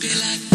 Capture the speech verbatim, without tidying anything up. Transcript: be like